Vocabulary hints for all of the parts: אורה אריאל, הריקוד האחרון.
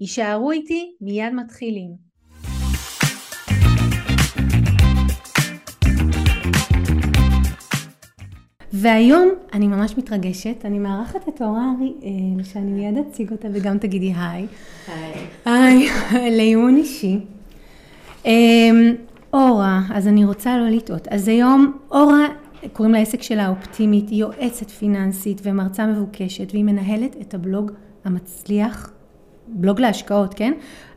יישארו איתי, מיד מתחילים. והיום אני ממש מתרגשת, אני מארחת את אורה אריאל, שאני מיד אציג אותה וגם תגידי היי. היי. היי, ליון אישי. אורה, אז אני רוצה לא לטעות. אז היום אורה, קוראים לעסק שלה האופטימית, היא יועצת פיננסית ומרצה מבוקשת, והיא מנהלת את הבלוג המצליח, בלוג להשקעות, כן?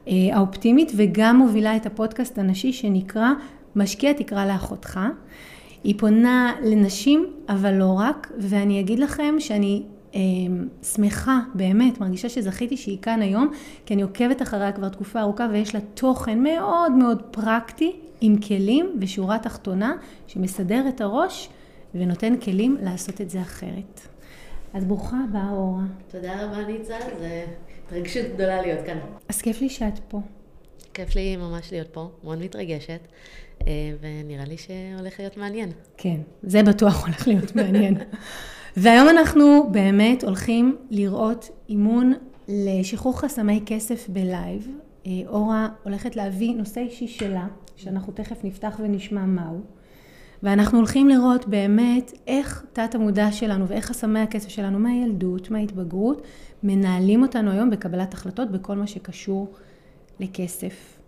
האופטימית, וגם מובילה את הפודקאסט הנשי שנקרא משקיע תקרא לאחותך. היא פונה לנשים, אבל לא רק, ואני אגיד לכם שאני שמחה, באמת, מרגישה שזכיתי שהיא כאן היום, כי אני עוקבת אחריה כבר תקופה ארוכה, ויש לה תוכן מאוד מאוד פרקטי, עם כלים ושורה תחתונה, שמסדר את הראש, ונותן כלים לעשות את זה אחרת. אז ברוכה הבאה, אורה. תודה רבה, ניצה, זה התרגשות גדולה להיות כאן. אז כיף לי שאת פה. כיף לי ממש להיות פה, מאוד מתרגשת, ונראה לי שהולך להיות מעניין. כן, זה בטוח הולך להיות מעניין. והיום אנחנו באמת הולכים לראות אימון לשחרור חסמי כסף בלייב. אורה הולכת להביא נושא אישי שלה, שאנחנו תכף נפתח ונשמע מהו. ואנחנו הולכים לראות באמת איך תת המודע שלנו ואיך חסמי הכסף שלנו, מהילדות, מההתבגרות, מנהלים אותנו היום בקבלת החלטות בכל מה שקשור לכסף.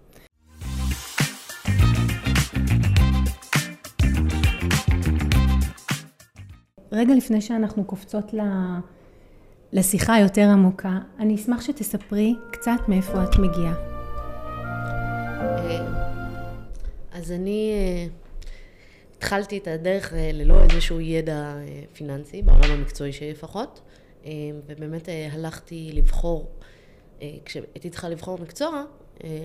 רגע לפני שאנחנו קופצות לשיחה יותר עמוקה, אני אשמח שתספרי קצת מאיפה את מגיעה. אז אני התחלתי את הדרך ללא איזשהו ידע פיננסי, בעולם המקצועי שלפחות, ובאמת הלכתי לבחור, כשהייתי צריכה לבחור מקצוע,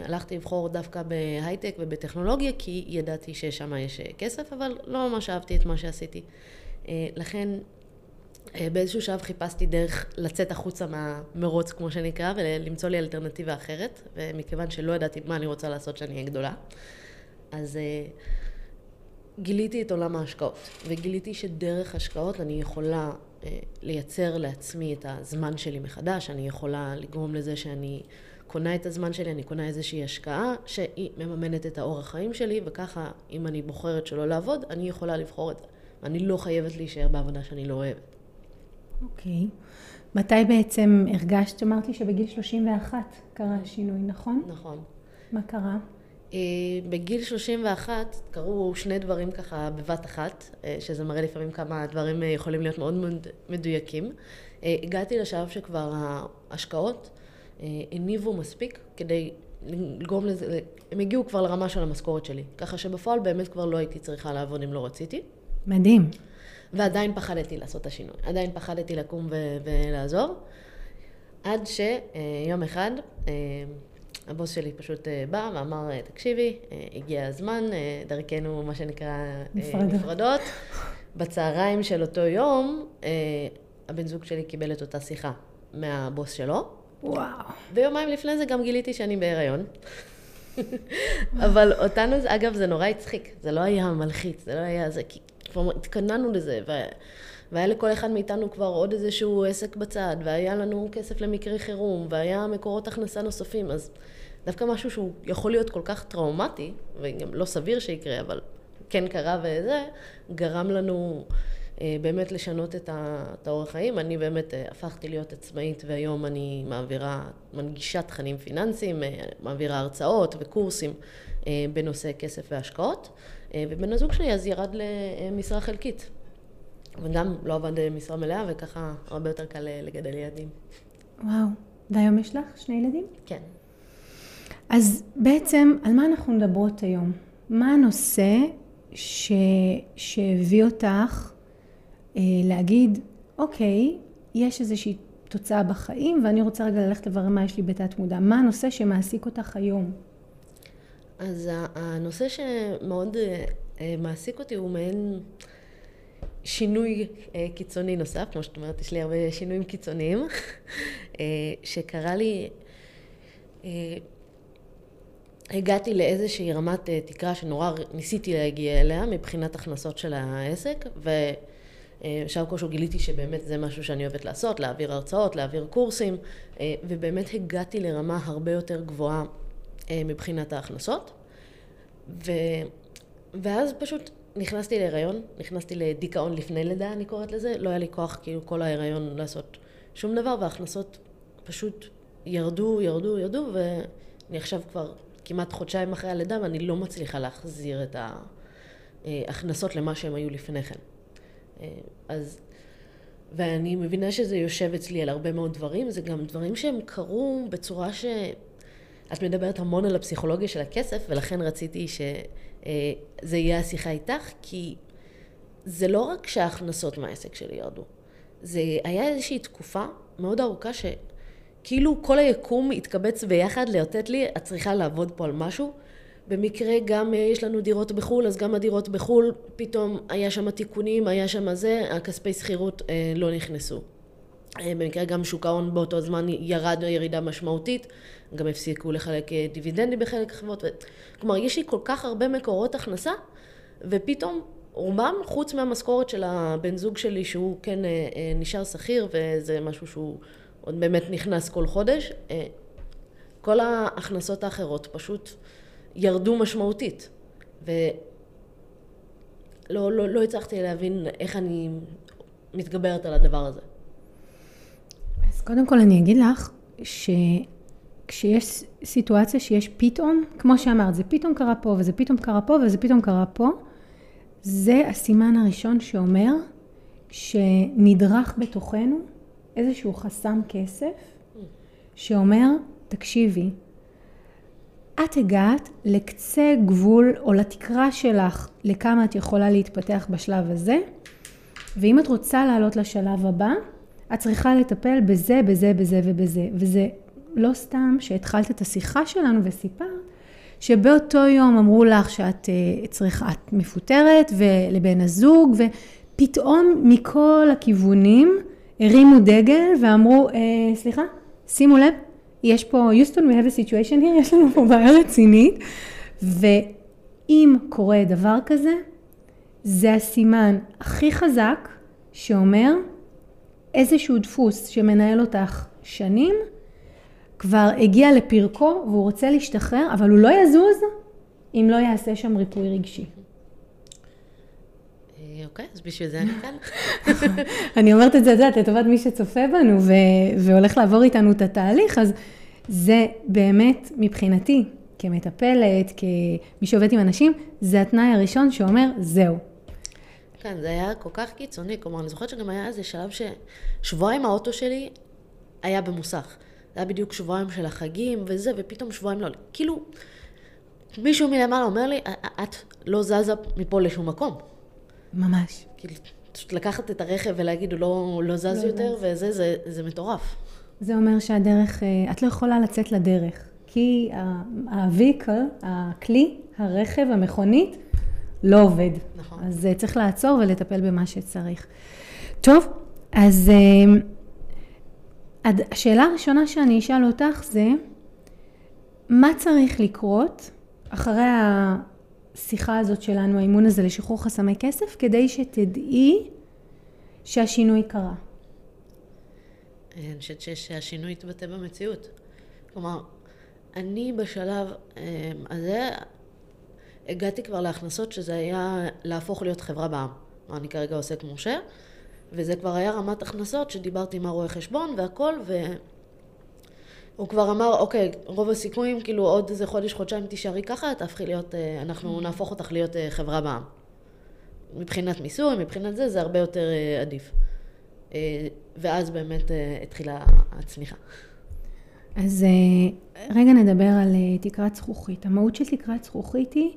הלכתי לבחור דווקא בהייטק ובטכנולוגיה, כי ידעתי ששם יש כסף, אבל לא ממש אהבתי את מה שעשיתי. לכן באיזשהו שעה חיפשתי דרך לצאת החוצה מהמרוץ, כמו שנקרא, ולמצוא לי אלטרנטיבה אחרת, ומכיוון שלא ידעתי מה אני רוצה לעשות שאני אהיה גדולה, אז גיליתי את עולם ההשקעות, וגיליתי שדרך השקעות אני יכולה לייצר לעצמי את הזמן שלי מחדש, אני יכולה לגרום לזה שאני קונה את הזמן שלי, אני קונה איזושהי השקעה שהיא מממנת את האורח חיים שלי, וככה אם אני בוחרת שלא לעבוד, אני יכולה לבחור את זה. אני לא חייבת להישאר בעבודה שאני לא אוהבת. אוקיי. מתי בעצם הרגשת? אמרת לי שבגיל 31 קרה שינוי, נכון? נכון. מה קרה? בגיל 31 קרו שני דברים ככה בבת אחת, שזה מראה לפעמים כמה הדברים יכולים להיות מאוד מדויקים. הגעתי לשלב שכבר ההשקעות הניבו מספיק כדי לגרום לזה, הם הגיעו כבר לרמה של המשכורת שלי. ככה שבפועל באמת כבר לא הייתי צריכה לעבוד אם לא רציתי. מדהים. ועדיין פחדתי לעשות את השינוי. עדיין פחדתי לקום ולעזור. עד שיום אחד הבוס שלי פשוט בא ואמר, תקשיבי, הגיע הזמן, דרכנו מה שנקרא נפרדות. בצהריים של אותו יום, הבן זוג שלי קיבל את אותה שיחה מהבוס שלו. וואו. ויומיים לפני זה גם גיליתי שאני בהיריון. אבל אותנו, אגב, זה נורא הצחיק, זה לא היה מלחיץ, זה לא היה זה, כי כבר התקננו לזה, והיה לכל אחד מאיתנו כבר עוד איזשהו עסק בצד, והיה לנו כסף למקרה חירום, והיה מקורות הכנסה נוספים, אז דווקא משהו שהוא יכול להיות כל כך טראומטי, וגם לא סביר שיקרה, אבל כן קרה וזה, גרם לנו באמת לשנות את האורח חיים. אני באמת הפכתי להיות עצמאית, והיום אני מנגישה תכנים פיננסיים, מעבירה הרצאות וקורסים בנושא כסף והשקעות, ובן הזוג שלי אז ירד למשרה חלקית, וגם לא עבד משרה מלאה, וככה הרבה יותר קל לגדל ילדים. וואו, והיום יש לך שני ילדים? כן. אז בעצם על מה אנחנו מדברות היום? מה הנושא שהביא אותך להגיד, אוקיי, יש איזושהי תוצאה בחיים, ואני רוצה רגע ללכת לברר מה יש לי בתת מודע. מה הנושא שמעסיק אותך היום? אז הנושא שמאוד מעסיק אותי הוא מעין שינוי קיצוני נוסף, כמו שאת אומרת, יש לי הרבה שינויים קיצוניים, שקרה לי, הגעתי לאיזושהי רמת תקרה שנורא ניסיתי להגיע אליה מבחינת הכנסות של העסק, ושם כלשהו גיליתי שבאמת זה משהו שאני אוהבת לעשות, להעביר הרצאות, להעביר קורסים, ובאמת הגעתי לרמה הרבה יותר גבוהה מבחינת ההכנסות, ואז פשוט נכנסתי להיריון, נכנסתי לדיכאון לפני לידה, אני קוראת לזה, לא היה לי כוח כאילו כל ההיריון לעשות שום דבר, וההכנסות פשוט ירדו, ואני עכשיו כבר כמעט חודשיים אחרי הלידה, ואני לא מצליחה להחזיר את ההכנסות למה שהם היו לפני כן. אז, ואני מבינה שזה יושב אצלי על הרבה מאוד דברים, זה גם דברים שהם קרו בצורה ש... את מדברת המון על הפסיכולוגיה של הכסף, ולכן רציתי שזה יהיה השיחה איתך, כי זה לא רק שההכנסות מהעסק שלי ירדו. זה היה איזושהי תקופה מאוד ארוכה שכאילו כל היקום התקבץ ביחד לתת לי, את צריכה לעבוד פה על משהו. במקרה גם יש לנו דירות בחול, אז גם הדירות בחול, פתאום היה שם תיקונים, היה שם זה, הכספי שכירות לא נכנסו. במקרה גם שוק ההון באותו זמן ירד ירידה משמעותית, גם הפסיקו לחלק דיבידנדי בחלק חברות, כלומר יש לי כל כך הרבה מקורות הכנסה, ופתאום רובם חוץ מהמשכורת של הבן זוג שלי שהוא כן נשאר שכיר וזה משהו שהוא עוד באמת נכנס כל חודש, כל ההכנסות האחרות פשוט ירדו משמעותית, ולא לא הצלחתי להבין איך אני מתגברת על הדבר הזה. אז קודם כל אני אגיד לך שכשיש סיטואציה שיש פתאום, כמו שאמרת, זה פתאום קרה פה וזה פתאום קרה פה וזה פתאום קרה פה, זה הסימן הראשון שאומר שנדרך בתוכנו איזשהו חסם כסף שאומר, תקשיבי, את הגעת לקצה גבול או לתקרה שלך לכמה את יכולה להתפתח בשלב הזה, ואם את רוצה לעלות לשלב הבא, את צריכה לטפל בזה, בזה, בזה ובזה. וזה לא סתם שהתחלת את השיחה שלנו וסיפרת, שבאותו יום אמרו לך שאת צריכה, את מפוטרת ולבן הזוג, ופתאום מכל הכיוונים הרימו דגל ואמרו, סליחה, שימו לב, יש פה, יוסטון, we have a situation here, יש לנו פה בעיה רצינית, ואם קורה דבר כזה, זה הסימן הכי חזק שאומר, איזשהו דפוס שמנהל אותך שנים, כבר הגיע לפרקו והוא רוצה להשתחרר, אבל הוא לא יזוז אם לא יעשה שם ריפוי רגשי. אוקיי, אז בשביל זה אני כאן. אני אומרת את זה, לטובת מי שצופה בנו והולך לעבור איתנו את התהליך, אז זה באמת מבחינתי, כמטפלת, כמי שעובד עם אנשים, זה התנאי הראשון שאומר זהו. כן, זה היה כל כך קיצוני, כלומר, אני זוכרת שגם היה איזה שלב ששבועיים האוטו שלי היה במוסך. זה היה בדיוק שבועיים של החגים וזה, ופתאום שבועיים לא. כאילו, מישהו מלמעלה אומר לי, את לא זזה מפה לשום מקום. ממש. כאילו, פשוט לקחת את הרכב ולהגיד, הוא לא זז יותר, וזה מטורף. זה אומר שהדרך, את לא יכולה לצאת לדרך, כי הויקל, הכלי, הרכב, המכונית, לא עובד. נכון. אז צריך לעצור ולטפל במה שצריך. טוב, אז השאלה הראשונה שאני אשאל אותך זה, מה צריך לקרות אחרי השיחה הזאת שלנו, האימון הזה לשחרור חסמי כסף, כדי שתדעי שהשינוי קרה? אני חושבת שהשינוי יתבטא במציאות. כלומר, אני בשלב הזה... הגעתי כבר להכנסות שזה היה להפוך להיות חברה בעם. אני כרגע עוסק מורשה, וזה כבר היה רמת הכנסות שדיברתי עם הרואה חשבון והכל, והוא כבר אמר, אוקיי, רוב הסיכויים, כאילו עוד איזה חודש, חודשיים תישארי ככה, תהפכי להיות, אנחנו נהפוך אותך להיות חברה בעם. מבחינת מיסוי, מבחינת זה, זה הרבה יותר עדיף. ואז באמת התחילה הצניחה. אז רגע נדבר על תקרת זכוכית. המהות של תקרת זכוכית היא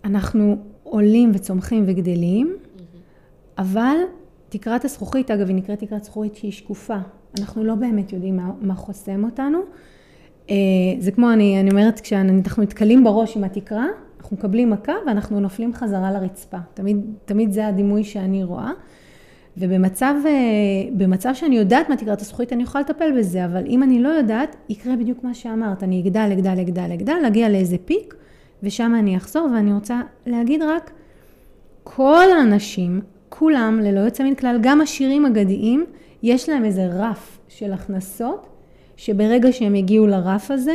שאנחנו עולים וצומחים וגדלים, אבל תקרת הזכוכית, אגב, היא נקראת תקרת זכוכית שהיא שקופה. אנחנו לא באמת יודעים מה חוסם אותנו. זה כמו, אני אומרת, כשאנחנו מתקלים בראש עם התקרה, אנחנו מקבלים מכה ואנחנו נופלים חזרה לרצפה. תמיד זה הדימוי שאני רואה. ובמצב שאני יודעת מה תקרת הזכוכית, אני יכולה לטפל בזה, אבל אם אני לא יודעת, יקרה בדיוק מה שאמרת. אני אגדל, להגיע לאיזה פיק, ושם אני אחזור, ואני רוצה להגיד רק, כל האנשים, כולם, ללא יוצא מן כלל, גם השירים הגדיים, יש להם איזה רף של הכנסות, שברגע שהם יגיעו לרף הזה,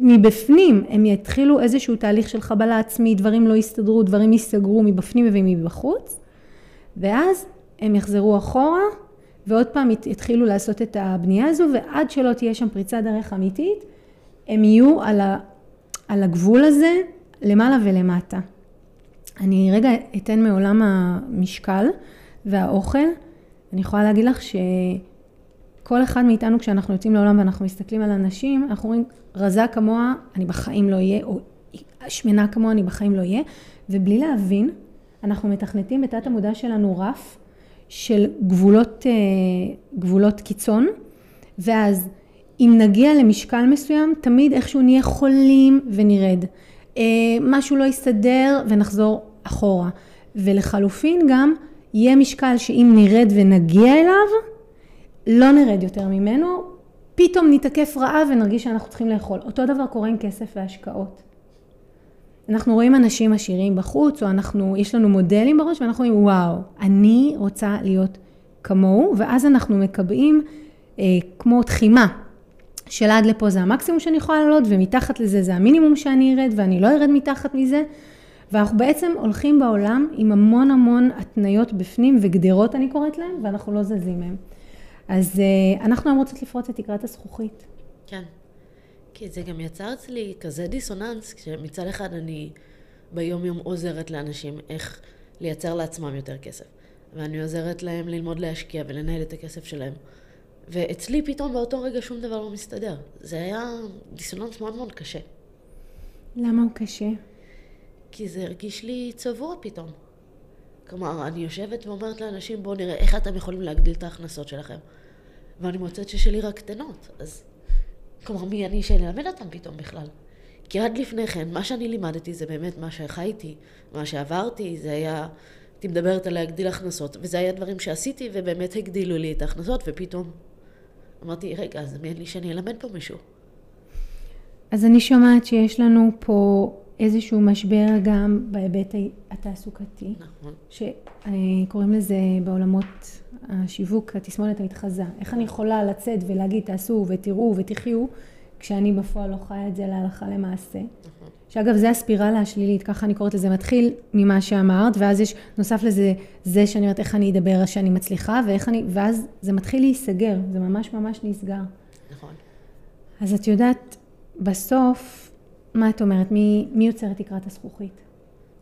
מבפנים הם יתחילו איזשהו תהליך של חבלה עצמי, דברים לא יסתדרו, דברים יסגרו מבפנים ומבחוץ, ואז הם יחזרו אחורה, ועוד פעם יתחילו לעשות את הבנייה הזו, ועד שלא תהיה שם פריצה דרך אמיתית, הם יהיו על הגבול הזה, למעלה ולמטה. אני רגע אתן מעולם המשקל והאוכל, אני יכולה להגיד לך שכל אחד מאיתנו כשאנחנו יוצאים לעולם ואנחנו מסתכלים על אנשים, אנחנו אומרים רזה כמוה אני בחיים לא יהיה, או שמנה כמוה אני בחיים לא יהיה, ובלי להבין אנחנו מתכנתים בתת המודע שלנו רף של גבולות קיצון, ואז אם נגיע למשקל מסוים תמיד איכשהו נהיה חולים ונרד. משהו לא יסתדר ונחזור אחורה, ולחלופין גם יהיה משקל שאם נרד ונגיע אליו לא נרד יותר ממנו, פתאום נתקף רעב ונרגיש שאנחנו צריכים לאכול. אותו דבר קורה עם כסף והשקעות. אנחנו רואים אנשים עשירים בחוץ, או יש לנו מודלים בראש ואנחנו רואים וואו, אני רוצה להיות כמוהו, ואז אנחנו מקבעים כמו תחימה. של עד לפה זה המקסימום שאני יכולה לעלות, ומתחת לזה זה המינימום שאני ארד, ואני לא ארד מתחת מזה. ואנחנו בעצם הולכים בעולם עם המון המון התניות בפנים, וגדרות אני קוראת להם, ואנחנו לא זזים מהם. אז אנחנו רוצות לפרוץ את תקרת הזכוכית. כן. כי זה גם יצר אצלי כזה דיסוננס, כשמצד אחד אני ביום יום עוזרת לאנשים איך לייצר לעצמם יותר כסף. ואני עוזרת להם ללמוד להשקיע ולנהל את הכסף שלהם. ואצלי פתאום באותו רגע שום דבר לא מסתדר. זה היה דיסוננס מאוד מאוד קשה. למה הוא קשה? כי זה הרגיש לי צבוע פתאום. כלומר, אני יושבת ואומרת לאנשים, בואו נראה איך אתם יכולים להגדיל את ההכנסות שלכם. ואני מוצאת ששלי רק קטנות. אז, כלומר, מי אני שללמד אותם פתאום בכלל? כי עד לפני כן, מה שאני לימדתי זה באמת מה שחייתי, מה שעברתי, זה היה... הייתי מדברת על להגדיל הכנסות, וזה היה דברים שעשיתי ובאמת הגדילו לי את ההכנסות, ופתאום... אמרתי, רגע, אז מי אין לי שאני אלמד פה משהו? אז אני שומעת שיש לנו פה איזשהו משבר גם בהיבט התעסוקתי. נכון. שקוראים לזה בעולמות השיווק, התסמונת ההתחזה. איך אני יכולה לצאת ולהגיד, תעשו ותראו ותחיו, כשאני בפועל לא חיה את זה להלכה למעשה. נכון. שאגב, זה הספירלה השלילית, ככה אני קוראת לזה, מתחיל ממה שאמרת, ואז יש, נוסף לזה, זה שאני אומרת איך אני אדבר, שאני מצליחה, ואז זה מתחיל להיסגר, זה ממש ממש נסגר. נכון. אז את יודעת, בסוף, מה את אומרת? מי יוצר תקרת הזכוכית?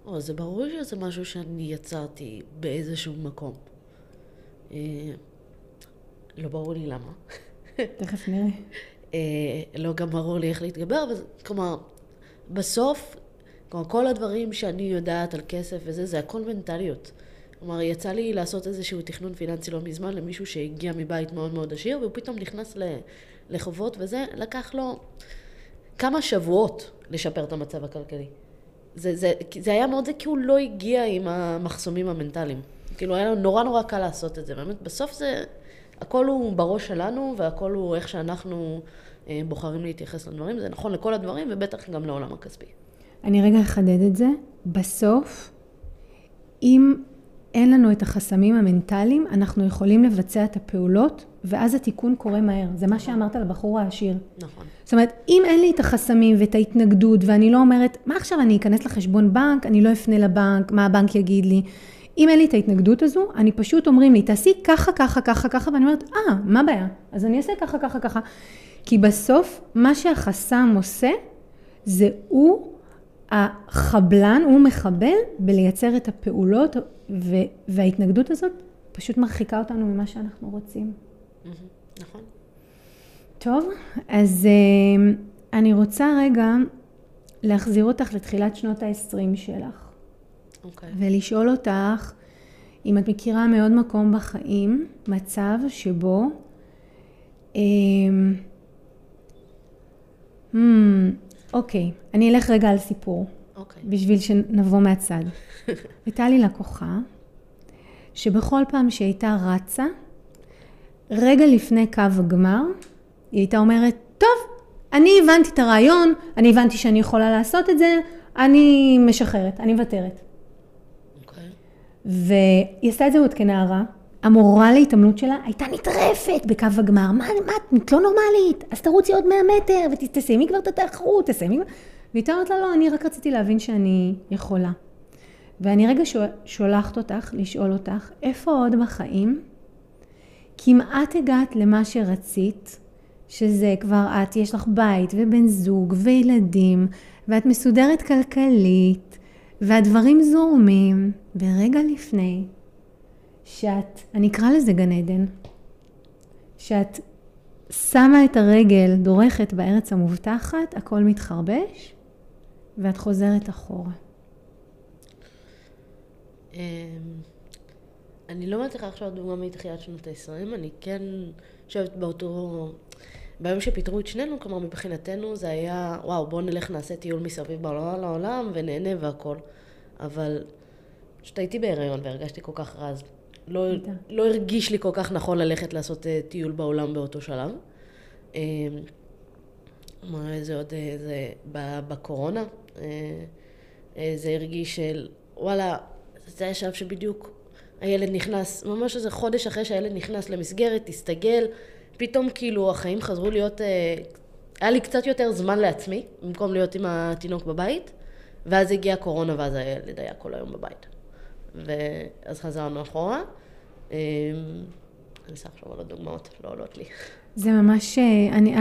או, זה ברור שזה משהו שאני יצרתי באיזשהו מקום. לא ברור לי למה. תכף נראה. לא גם ברור לי איך להתגבר, אבל כלומר... בסוף, כל הדברים שאני יודעת על כסף וזה, זה הכל מנטליות. כלומר, יצא לי לעשות איזשהו תכנון פיננסי לא מזמן למישהו שהגיע מבית מאוד מאוד עשיר, והוא פתאום נכנס לחובות, וזה לקח לו כמה שבועות לשפר את המצב הכלכלי. זה היה מאוד זה, כי הוא לא הגיע עם המחסומים המנטליים. כאילו, היה לו נורא קל לעשות את זה. באמת, בסוף זה, הכל הוא בראש שלנו, והכל הוא איך שאנחנו... בוחרים להתייחס לדברים, זה נכון לכל הדברים, ובטח גם לעולם הכספי. אני רגע אחדד את זה. בסוף, אם אין לנו את החסמים המנטליים, אנחנו יכולים לבצע את הפעולות, ואז התיקון קורה מהר. זה מה שאמרת על הבחור העשיר. נכון. זאת אומרת, אם אין לי את החסמים ואת ההתנגדות, ואני לא אומרת, מה עכשיו אני אכנס לחשבון בנק, אני לא אפנה לבנק, מה הבנק יגיד לי? אם אין לי את ההתנגדות הזו, אני פשוט אומרים לי, תעשי ככה, ככה, ככה, ככה, ואני אומרת, מה בעיה? אז אני אעשה ככה, ככה, ככה. כי בסוף מה שהחסם עושה זה הוא החבלן, הוא מחבל בלייצר את הפעולות, וההתנגדות הזאת פשוט מרחיקה אותנו ממה שאנחנו רוצים. נכון. טוב, אז אני רוצה רגע להחזיר אותך לתחילת שנות ה-20 שלך. ולשאול אותך אם את מכירה מאוד מקום בחיים, מצב שבו אוקיי, אני אלך רגע על סיפור, בשביל שנבוא מהצד. הייתה לי לקוחה שבכל פעם שהייתה רצה, רגע לפני קו הגמר, היא הייתה אומרת, טוב, אני הבנתי את הרעיון, אני הבנתי שאני יכולה לעשות את זה, אני משחררת, אני מוותרת. והיא עשתה את זה עוד כנערה, המורה להתאמנות שלה הייתה נטרפת בקו הגמר, מה, את לא נורמלית, אז תרוצי עוד 100 מטר ותסיימי כבר את התחרות, תסיימי כבר. והיא אומרת לה, לא, אני רק רציתי להבין שאני יכולה. ואני רגע שולחת אותך, לשאול אותך, איפה עוד בחיים? כמעט הגעת למה שרצית, שזה כבר את, יש לך בית ובן זוג וילדים, ואת מסודרת כלכלית, והדברים זורמים, ורגע לפני, שאת, אני אקרא לזה גן עדן, שאת שמה את הרגל, דורכת בארץ המובטחת, הכל מתחרבש, ואת חוזרת אחורה. אני לא אומרת לך עכשיו דוגמה מתחילת שנות ה-20, אני כן חושבת באותו... ביום שפיתרו את שנינו, כלומר מבחינתנו זה היה, וואו, בואו נלך נעשה טיול מסביב בעולם ונהנה והכל. אבל פשוט הייתי בהיריון והרגשתי כל כך רז. לא הרגיש לי כל כך נכון ללכת לעשות טיול בעולם באותו שלב. זה עוד, זה בקורונה, זה הרגיש של, וואלה, זה היה שלב שבדיוק הילד נכנס, ממש איזה חודש אחרי שהילד נכנס למסגרת, תסתגל, פתאום כאילו החיים חזרו להיות, היה לי קצת יותר זמן לעצמי, במקום להיות עם התינוק בבית, ואז הגיעה קורונה ואז הילד היה כל היום בבית. ואז חזרנו אחורה. אני אשאר עכשיו על הדוגמאות, לא עולות לי. זה ממש,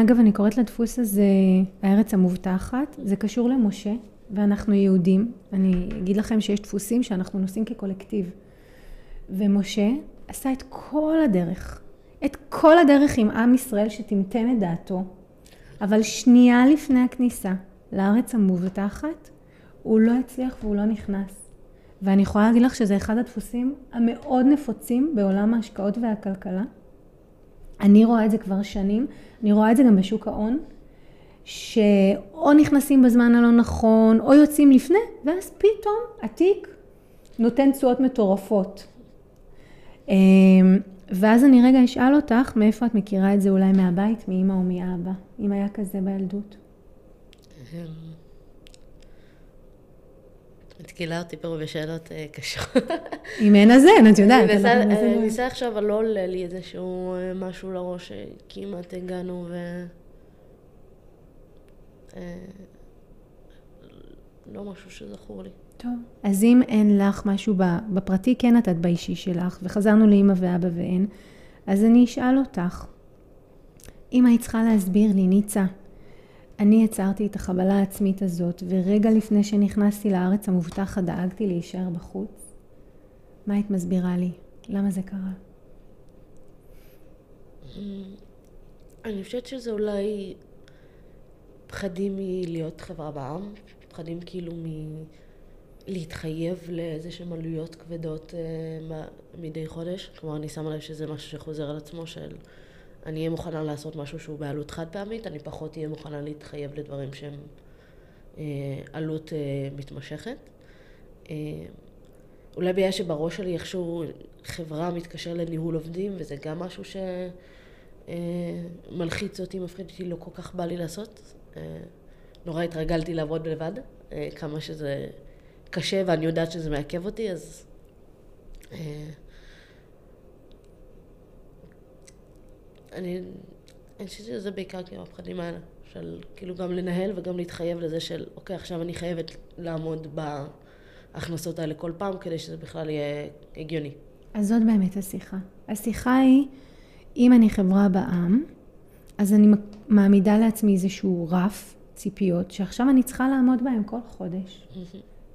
אגב, אני קוראת לדפוס הזה, הארץ המובטחת, זה קשור למשה, ואנחנו יהודים. אני אגיד לכם שיש דפוסים שאנחנו נוסעים כקולקטיב. ומשה עשה את כל הדרך. את כל הדרך עם עם ישראל שתמתן את דעתו. אבל שנייה לפני הכניסה לארץ המובטחת, הוא לא הצליח והוא לא נכנס. ואני יכולה להגיד לך שזה אחד הדפוסים המאוד נפוצים בעולם ההשקעות והכלכלה. אני רואה את זה כבר שנים, אני רואה את זה גם בשוק ההון, שאו נכנסים בזמן הלא נכון, או יוצאים לפני, ואז פתאום התיק נותן תשואות מטורפות. ואז אני רגע אשאל אותך, מאיפה את מכירה את זה אולי מהבית, מאמא או מאבא, אם היה כזה בילדות? התקילה אותי פה בשאלות קשות. אם אין אז אין, את יודעת. אני ניסה עכשיו, אבל לא עולה לי איזשהו משהו לראש, כמעט הגענו ו... לא משהו שזכור לי. טוב. אז אם אין לך משהו בפרטי, כן נתת באישי שלך, וחזרנו לאמא ואבא ואין, אז אני אשאל אותך, אם היית צריכה להסביר לי, ניצה, אני יצרתי את החבלה העצמית הזאת, ורגע לפני שנכנסתי לארץ המובטחת, דאגתי להישאר בחוץ, מה היית מסבירה לי? למה זה קרה? אני חושבת שזה אולי פחדים מלהיות חברה בעם, פחדים כאילו להתחייב לאיזה שהן עלויות כבדות מדי חודש. כלומר, אני שמה לב שזה משהו שחוזר על עצמו, של אני אהיה מוכנה לעשות משהו שהוא בעלות חד פעמית, אני פחות אהיה מוכנה להתחייב לדברים שהם עלות מתמשכת. אולי בעיה שבראש שלי איכשהו חברה מתקשר לניהול עובדים, וזה גם משהו שמלחיץ אותי, מפחיד אותי, לא כל כך בא לי לעשות. נורא התרגלתי לעבוד לבד, כמה שזה... קשה, ואני יודעת שזה מעכב אותי, אז... אני חושבת שזה בעיקר כאילו הפחדים האלה, של כאילו גם לנהל וגם להתחייב לזה של, אוקיי, עכשיו אני חייבת לעמוד בהכנסות האלה כל פעם, כדי שזה בכלל יהיה הגיוני. אז זאת באמת השיחה. השיחה היא, אם אני חברה בעם, אז אני מעמידה לעצמי איזשהו רף ציפיות, שעכשיו אני צריכה לעמוד בהם כל חודש.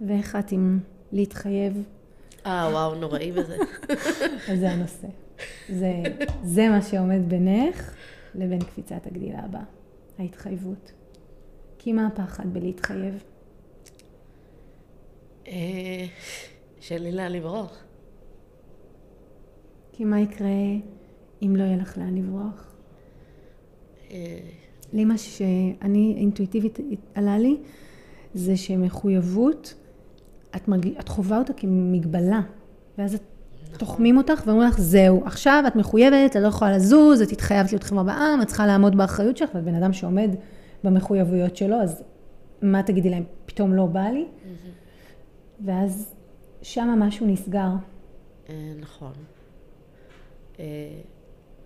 ואחת עם להתחייב. וואו, נוראי בזה. אז זה הנושא. זה מה שעומד בינך לבין קפיצת הגדילה הבאה. ההתחייבות. כי מה הפחד בלהתחייב? שאין לי לאן לברוח. כי מה יקרה אם לא יהיה לך לאן לברוח? לי מה שאני אינטואיטיבית עלה לי, זה שמחויבות, את חובה אותה כמגבלה, ואז את תוחמים אותך ואומרים לך, זהו, עכשיו את מחויבת, את לא יכולה לזוז, את התחייבת להיות חברה בעם, את צריכה לעמוד באחריות שלך, ובן אדם שעומד במחויבויות שלו, אז מה תגידי להם? פתאום לא בא לי? ואז שם משהו נסגר. נכון.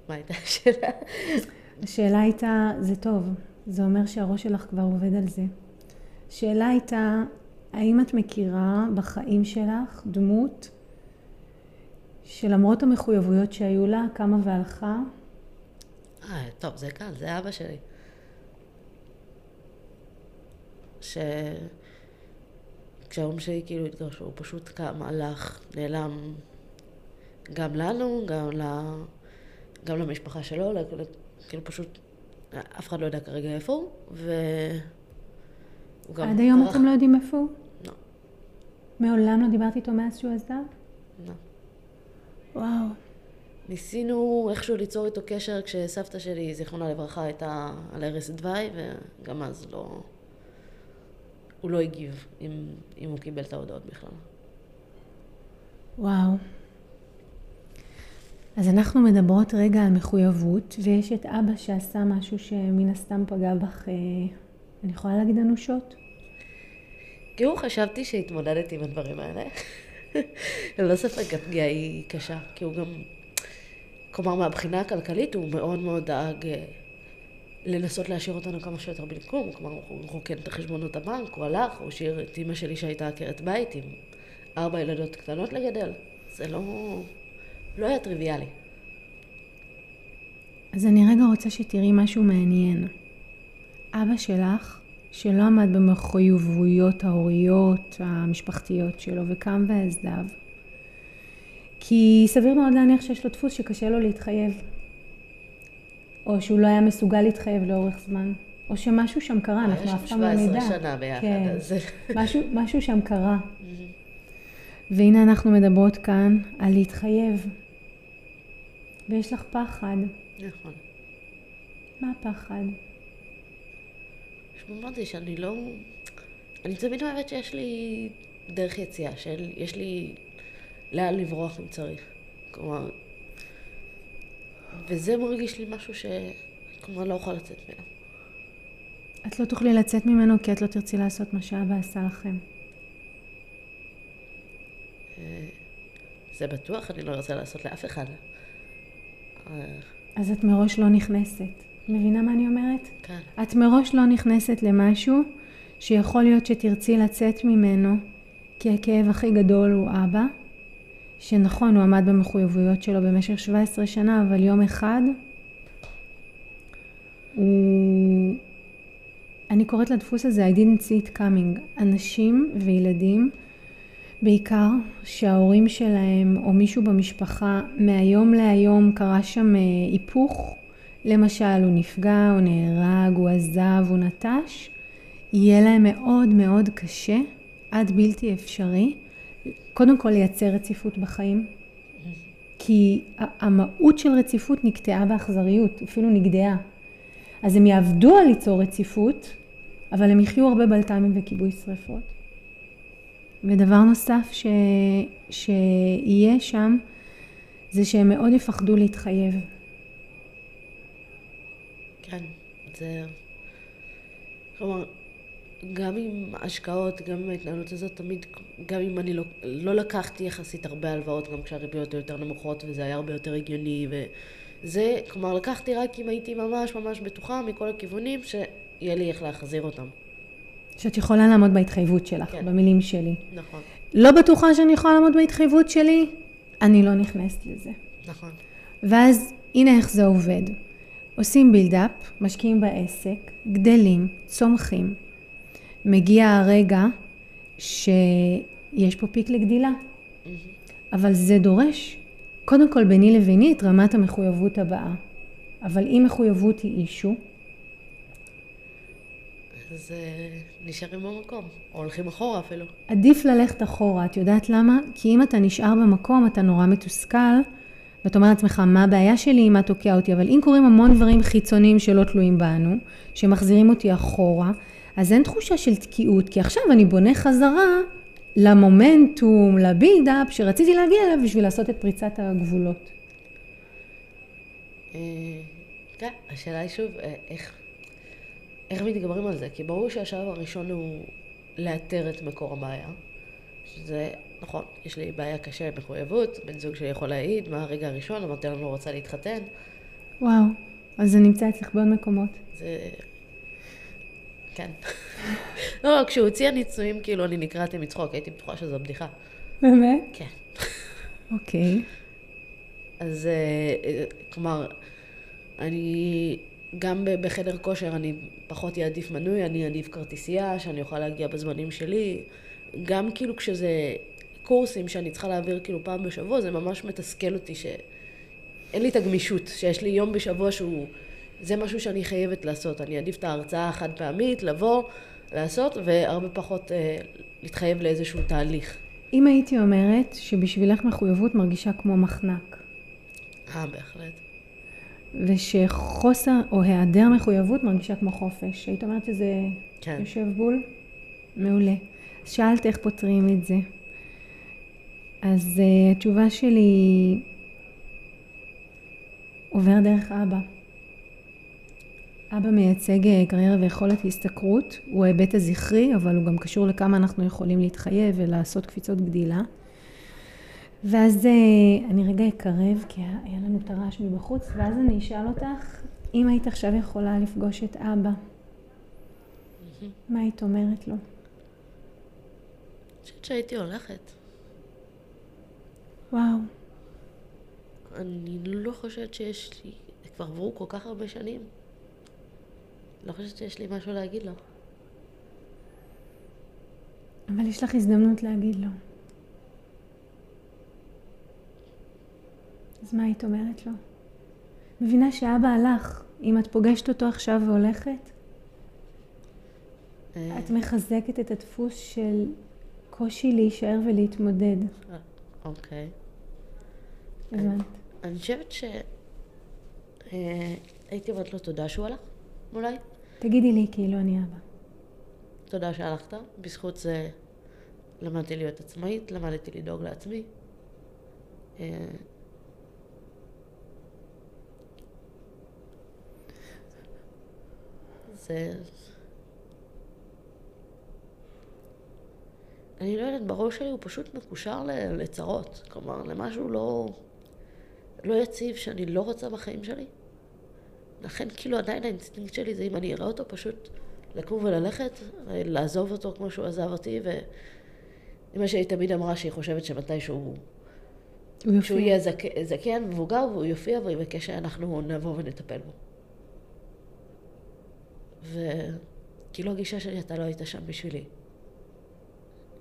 מה הייתה השאלה? השאלה הייתה, זה טוב, זה אומר שהראש שלך כבר עובד על זה. השאלה הייתה, האם את מכירה בחיים שלך דמות שלמרות המחויבויות שהיו לה, קמה והלכה? טוב, זה קל, זה אבא שלי. כשהאום שלי כאילו התגרשו, הוא פשוט קם, הלך, נעלם גם לנו, גם למשפחה שלו, כאילו פשוט אף אחד לא יודע כרגע איפה הוא, והוא גם... עד היום אתם לא יודעים איפה הוא? לא. מעולם לא דיברתי איתו מאז שהוא עזב? לא. וואו. ניסינו איכשהו ליצור איתו קשר כשסבתא שלי, זיכרונה לברכה, הייתה על ערש דווי, וגם אז לא... הוא לא הגיב אם הוא קיבל את ההודעות בכלל. וואו. אז אנחנו מדברות רגע על מחויבות, ויש את אבא שעשה משהו שמן הסתם פגע בך, אני יכולה להגיד אנושות? כאילו חשבתי שהתמודדת עם הדברים האלה. לא ספק, הפגיעה היא קשה, כי הוא גם, כלומר מהבחינה הכלכלית, הוא מאוד מאוד דאג לנסות להשאיר אותנו כמה שיותר בלקום, כלומר הוא רוקן את החשבונות הבנק, הוא הלך, הוא השאיר את אמא שלי שהייתה עקרת בית עם 4 ילדות קטנות לגדל. זה לא היה טריוויאלי. אז אני רגע רוצה שתראי משהו מעניין. אבא שלך, שלא עמד במחויבויות ההוריות המשפחתיות שלו וקם והזדב, כי סביר מאוד להניח שיש לו דפוס שקשה לו להתחייב, או שהוא לא היה מסוגל להתחייב לאורך זמן, או שמשהו שם קרה, אנחנו אף פעם לא נדע. 17 שנה ביחד, כן. אז... משהו שם קרה. והנה אנחנו מדברות כאן על להתחייב. ויש לך פחד. נכון. מה הפחד? שמובנתי שאני לא... אני תמיד אוהבת שיש לי דרך יציאה, שיש לי לאן לברוח אם צריך. כלומר... וזה מרגיש לי משהו שכמובן לא אוכל לצאת ממנו. את לא תוכלי לצאת ממנו כי את לא תרצי לעשות מה שאבא עשה לכם. זה בטוח, אני לא רוצה לעשות לאף אחד. אז את מראש לא נכנסת. מבינה מה אני אומרת? כן. את מראש לא נכנסת למשהו שיכול להיות שתרצי לצאת ממנו, כי הכאב הכי גדול הוא אבא, שנכון, הוא עמד במחויבויות שלו במשך 17 שנה, אבל יום אחד, אני קוראת לדפוס הזה, I didn't see it coming. אנשים וילדים, בעיקר שההורים שלהם או מישהו במשפחה, מהיום להיום קרה שם היפוך, למשל הוא נפגע, הוא נהרג, הוא עזב, הוא נטש, יהיה להם מאוד מאוד קשה, עד בלתי אפשרי, קודם כל לייצר רציפות בחיים, כי המהות של רציפות נקטעה באכזריות, אפילו נגדעה. אז הם יעבדו על ליצור רציפות, אבל הם יחיו הרבה בלת"מים וכיבוי שריפות. ודבר נוסף שיהיה שם, זה שהם מאוד יפחדו להתחייב. כן, זה... כלומר... גם עם ההשקעות, גם עם ההתנהלות הזאת, תמיד, גם אם אני לא לקחתי יחסית הרבה הלוואות, גם כשהריביות היו יותר נמוכות וזה היה הרבה יותר הגיוני וזה, כלומר לקחתי רק אם הייתי ממש בטוחה מכל הכיוונים שיהיה לי איך להחזיר אותם. שאת יכולה לעמוד בהתחייבות שלך, כן. במילים שלי. נכון. לא בטוחה שאני יכולה לעמוד בהתחייבות שלי, אני לא נכנסת לזה. נכון. ואז הנה איך זה עובד. עושים בילדאפ, משקיעים בעסק, גדלים, צומחים, מגיע הרגע שיש פה פיק לגדילה, אבל זה דורש, קודם כל ביני לביני, את רמת המחויבות הבאה. אבל אם מחויבות היא אישו... אז נשארים במקום, או הולכים אחורה אפילו. עדיף ללכת אחורה, את יודעת למה? כי אם אתה נשאר במקום, אתה נורא מתוסכל, ואת אומרת לעצמך, מה הבעיה שלי, מה תוקע אותי, אבל אם קוראים המון דברים חיצוניים שלא תלויים בנו, שמחזירים אותי אחורה, אז אין תחושה של תקיעות, כי עכשיו אני בונה חזרה למומנטום, לבידאפ, שרציתי להגיע אליו בשביל לעשות את פריצת הגבולות. כן, השאלה היא שוב, איך מתגברים על זה? כי ברור שהשלב הראשון הוא לאתר את מקור הבעיה, שזה נכון, יש לי בעיה קשה מחויבות, בן זוג שלי יכול להעיד, מה הרגע הראשון, אמרתי לנו לא רוצה להתחתן. וואו, אז זה נמצא אצלך בעוד מקומות. זה... כן. לא, כשהוא הוציא הניצויים, כאילו אני נקראתי מצחוק, הייתי בטוחה שזו בדיחה. באמת? כן. אוקיי. אז כלומר, אני... גם בחדר כושר אני פחות יעדיף מנוי, אני יעדיף כרטיסייה, שאני אוכל להגיע בזמנים שלי. גם כאילו כשזה קורסים שאני צריכה להעביר כאילו פעם בשבוע, זה ממש מתסכל אותי שאין לי את הגמישות, שיש לי יום בשבוע שהוא... זה משהו שאני חייבת לעשות. אני אעדיף את ההרצאה החד פעמית, לבוא, לעשות, והרבה פחות להתחייב לאיזשהו תהליך. אם הייתי אומרת שבשבילך מחויבות מרגישה כמו מחנק. בהחלט. ושחוסר או היעדר מחויבות מרגישה כמו חופש. היית אומרת שזה כן. יושב בול? מעולה. אז שאלת איך פותרים את זה. אז התשובה שלי עובר דרך אבא. אבא מייצג קריירה ויכולת להסתכרות. הוא ההיבט הזכרי, אבל הוא גם קשור לכמה אנחנו יכולים להתחייב ולעשות קפיצות גדילה. ואז אני רגע אקרב, כי היה לנו את הרעש מבחוץ, ואז אני אשאל אותך, אם היית עכשיו יכולה לפגוש את אבא, מה היית אומרת לו? אני חושבת שהייתי הולכת. וואו. אני לא חושבת שיש לי, כבר עברו כל כך הרבה שנים. לא חושבת שיש לי משהו להגיד לו. אבל יש לך הזדמנות להגיד לו. אז מה היית אומרת לו? מבינה שאבא הלך, אם את פוגשת אותו עכשיו והולכת, את מחזקת את הדפוס של קושי להישאר ולהתמודד. אוקיי. הבנת. אני חושבת שהייתי אומרת לו תודה שהוא הלך, אולי. תגידי לי כאילו אני אבא. תודה שהלכת, בזכות זה למדתי להיות עצמאית, למדתי לדאוג לעצמי. אני לא יודעת, בראש שלי הוא פשוט מקושר לצרות, כלומר למשהו לא יציב שאני לא רוצה בחיים שלי. לכן כאילו עדיין האינסטינקט שלי זה אם אני אראה אותו פשוט לקום וללכת, לעזוב אותו כמו שהוא עזב אותי, ומה שהיא תמיד אמרה שהיא חושבת שמתישהו שהוא יהיה זקן מבוגר והוא יופיע ויבקש שאנחנו נבוא ונטפל בו. וכאילו הגישה שלי, אתה לא היית שם בשבילי.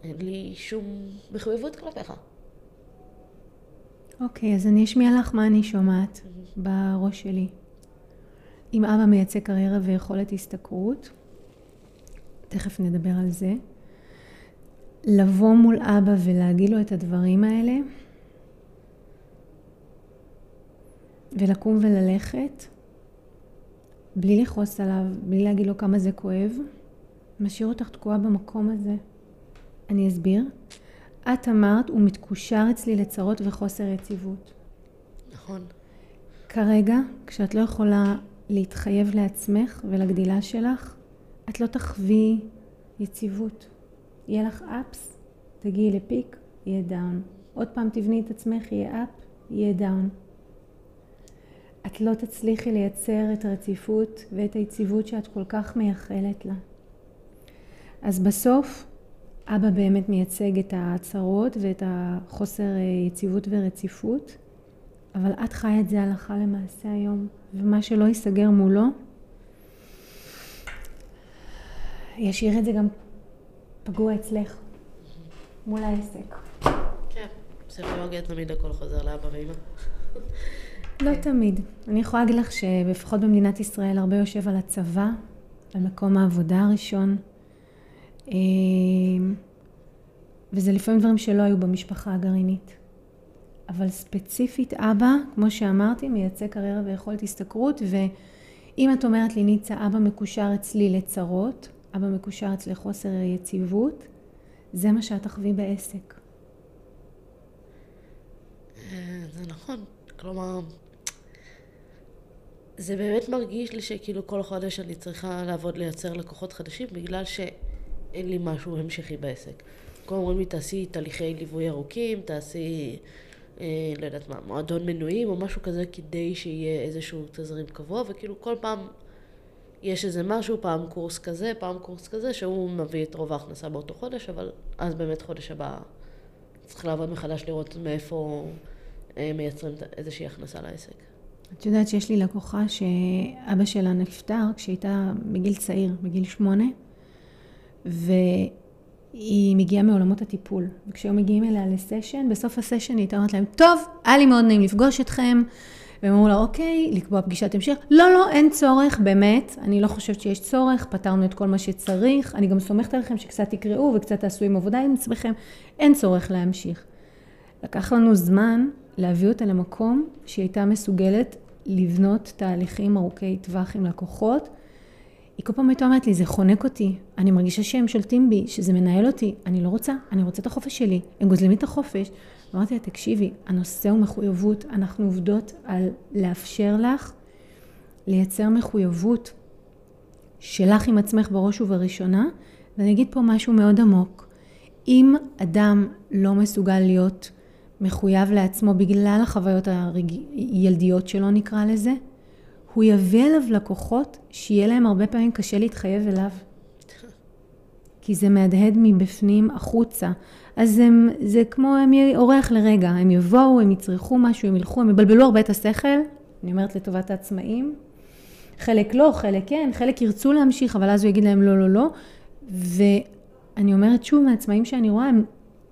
אין לי שום מחויבות כלפיך. אוקיי, אז אני אשמיע לך מה אני שומעת בראש שלי. אם אבא מייצא קריירה ויכולת הסתכרות, תכף נדבר על זה. לבוא מול אבא ולהגיד לו את הדברים האלה, ולקום וללכת, בלי לחוס עליו, בלי להגיד לו כמה זה כואב, משאיר אותך תקועה במקום הזה. אני אסביר. את אמרת, הוא מתקושר אצלי לצרות וחוסר יציבות. נכון. כרגע, כשאת לא יכולה להתחייב לעצמך ולגדילה שלך, את לא תחווי יציבות. יהיה לך אפס, תגיעי לפיק, יהיה דאון. עוד פעם תבני את עצמך, יהיה אפ, יהיה דאון. את לא תצליחי לייצר את הרציפות ואת היציבות שאת כל כך מייחלת לה. אז בסוף, אבא באמת מייצג את הצרות ואת החוסר יציבות ורציפות, אבל את חיה את זה הלכה למעשה היום, ומה שלא ייסגר מולו, ישאיר את זה גם פגוע אצלך, מול העסק. כן, פסיכולוגיה תמיד הכל חוזר לאבא ואמא. לא תמיד. אני יכולה להגיד לך שבפחות במדינת ישראל הרבה יושב על הצבא, על מקום העבודה הראשון, וזה לפעמים דברים שלא היו במשפחה הגרעינית. אבל ספציפית אבא, כמו שאמרתי, מייצא קריירה ויכולת הסתכרות, ואם את אומרת לי ניצה, אבא מקושר אצלי לצרות, אבא מקושר אצלי לחוסר יציבות, זה מה שאת תחווי בעסק. זה נכון, כלומר, זה באמת מרגיש לי שכאילו כל חודש אני צריכה לעבוד לייצר לקוחות חדשים, בגלל שאין לי משהו המשכי בעסק. כמו אומרים לי, תעשי תהליכי ליווי ארוכים, תעשי, לא יודעת מה, מועדון מנויים או משהו כזה, כדי שיהיה איזשהו תזרים קבוע, וכאילו כל פעם יש איזה משהו, פעם קורס כזה, פעם קורס כזה, שהוא מביא את רוב ההכנסה באותו חודש, אבל אז באמת חודש הבא צריך לעבוד מחדש לראות מאיפה מייצרים איזושהי הכנסה לעסק. את יודעת שיש לי לקוחה שאבא שלה נפטר כשהייתה בגיל צעיר, בגיל 8, והיא מגיעה מעולמות הטיפול. וכשהיום מגיעים אליה לסשן, בסוף הסשן היא אומרת להם, טוב, היה לי מאוד נעים לפגוש אתכם. והם אמרו לה, אוקיי, לקבוע פגישת המשך. לא, לא, אין צורך, באמת. אני לא חושבת שיש צורך, פתרנו את כל מה שצריך. אני גם סומכת עליכם שקצת תקראו וקצת תעשו עם עבודה עם עצמכם. אין צורך להמשיך. לקח לנו זמן להביא אותה למקום שהיא הייתה מסוגלת לבנות תהליכים ארוכי טווח עם לקוחות. היא כל פעם הייתה אומרת לי, זה חונק אותי, אני מרגישה שהם שולטים בי, שזה מנהל אותי, אני לא רוצה, אני רוצה את החופש שלי, הם גוזלים את החופש. אמרתי לה, תקשיבי, הנושא הוא מחויבות, אנחנו עובדות על לאפשר לך לייצר מחויבות שלך עם עצמך בראש ובראשונה, ואני אגיד פה משהו מאוד עמוק. אם אדם לא מסוגל להיות מחויב לעצמו בגלל החוויות הילדיות שלו נקרא לזה, הוא יביא אליו לקוחות שיהיה להם הרבה פעמים קשה להתחייב אליו. כי זה מהדהד מבפנים החוצה. אז זה כמו הם אורח לרגע, הם יבואו, הם יצריכו משהו, הם ילכו, הם יבלבלו הרבה את השכל, אני אומרת לטובת העצמאים. חלק לא, חלק כן, חלק ירצו להמשיך, אבל אז הוא יגיד להם לא, לא, לא. ואני אומרת שוב, מהעצמאים שאני רואה, הם